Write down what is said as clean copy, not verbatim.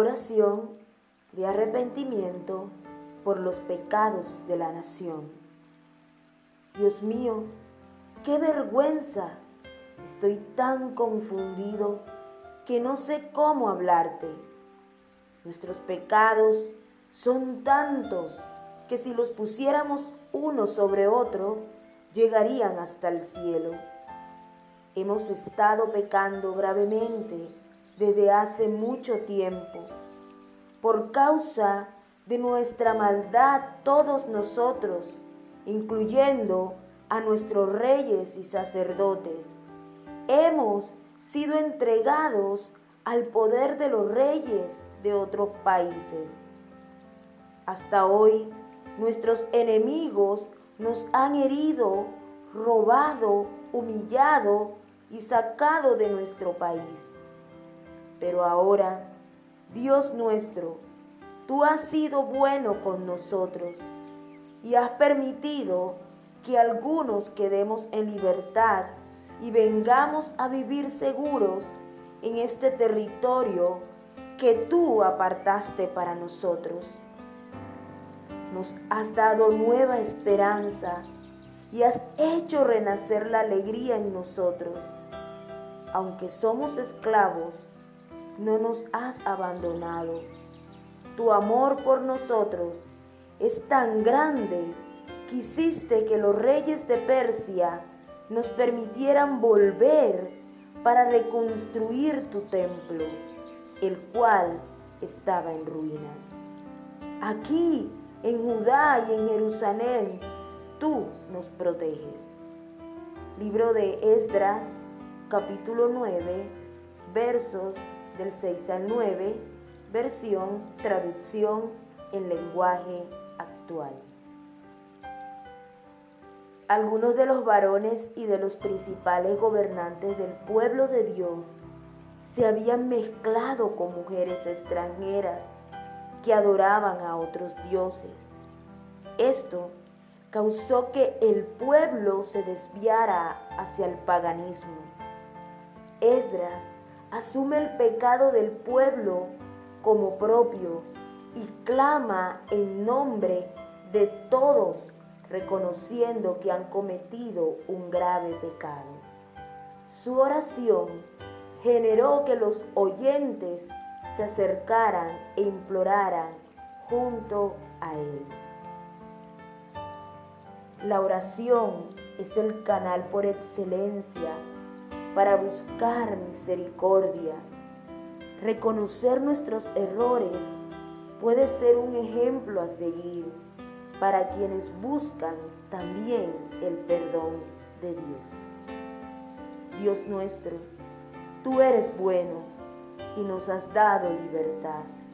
Oración de arrepentimiento por los pecados de la nación. Dios mío, qué vergüenza, estoy tan confundido que no sé cómo hablarte. Nuestros pecados son tantos que si los pusiéramos uno sobre otro, llegarían hasta el cielo. Hemos estado pecando gravemente desde hace mucho tiempo. Por causa de nuestra maldad, todos nosotros, incluyendo a nuestros reyes y sacerdotes, hemos sido entregados al poder de los reyes de otros países. Hasta hoy, nuestros enemigos nos han herido, robado, humillado y sacado de nuestro país. Pero ahora, Dios nuestro, tú has sido bueno con nosotros y has permitido que algunos quedemos en libertad y vengamos a vivir seguros en este territorio que tú apartaste para nosotros. Nos has dado nueva esperanza y has hecho renacer la alegría en nosotros. Aunque somos esclavos, no nos has abandonado. Tu amor por nosotros es tan grande que hiciste que los reyes de Persia nos permitieran volver para reconstruir tu templo, el cual estaba en ruinas. Aquí, en Judá y en Jerusalén, tú nos proteges. Libro de Esdras, capítulo 9, versos del 6 al 9, versión, traducción en lenguaje actual. Algunos de los varones y de los principales gobernantes del pueblo de Dios se habían mezclado con mujeres extranjeras que adoraban a otros dioses. Esto causó que el pueblo se desviara hacia el paganismo. Esdras asume el pecado del pueblo como propio y clama en nombre de todos, reconociendo que han cometido un grave pecado. Su oración generó que los oyentes se acercaran e imploraran junto a él. La oración es el canal por excelencia para buscar misericordia. Reconocer nuestros errores puede ser un ejemplo a seguir para quienes buscan también el perdón de Dios. Dios nuestro, tú eres bueno y nos has dado libertad.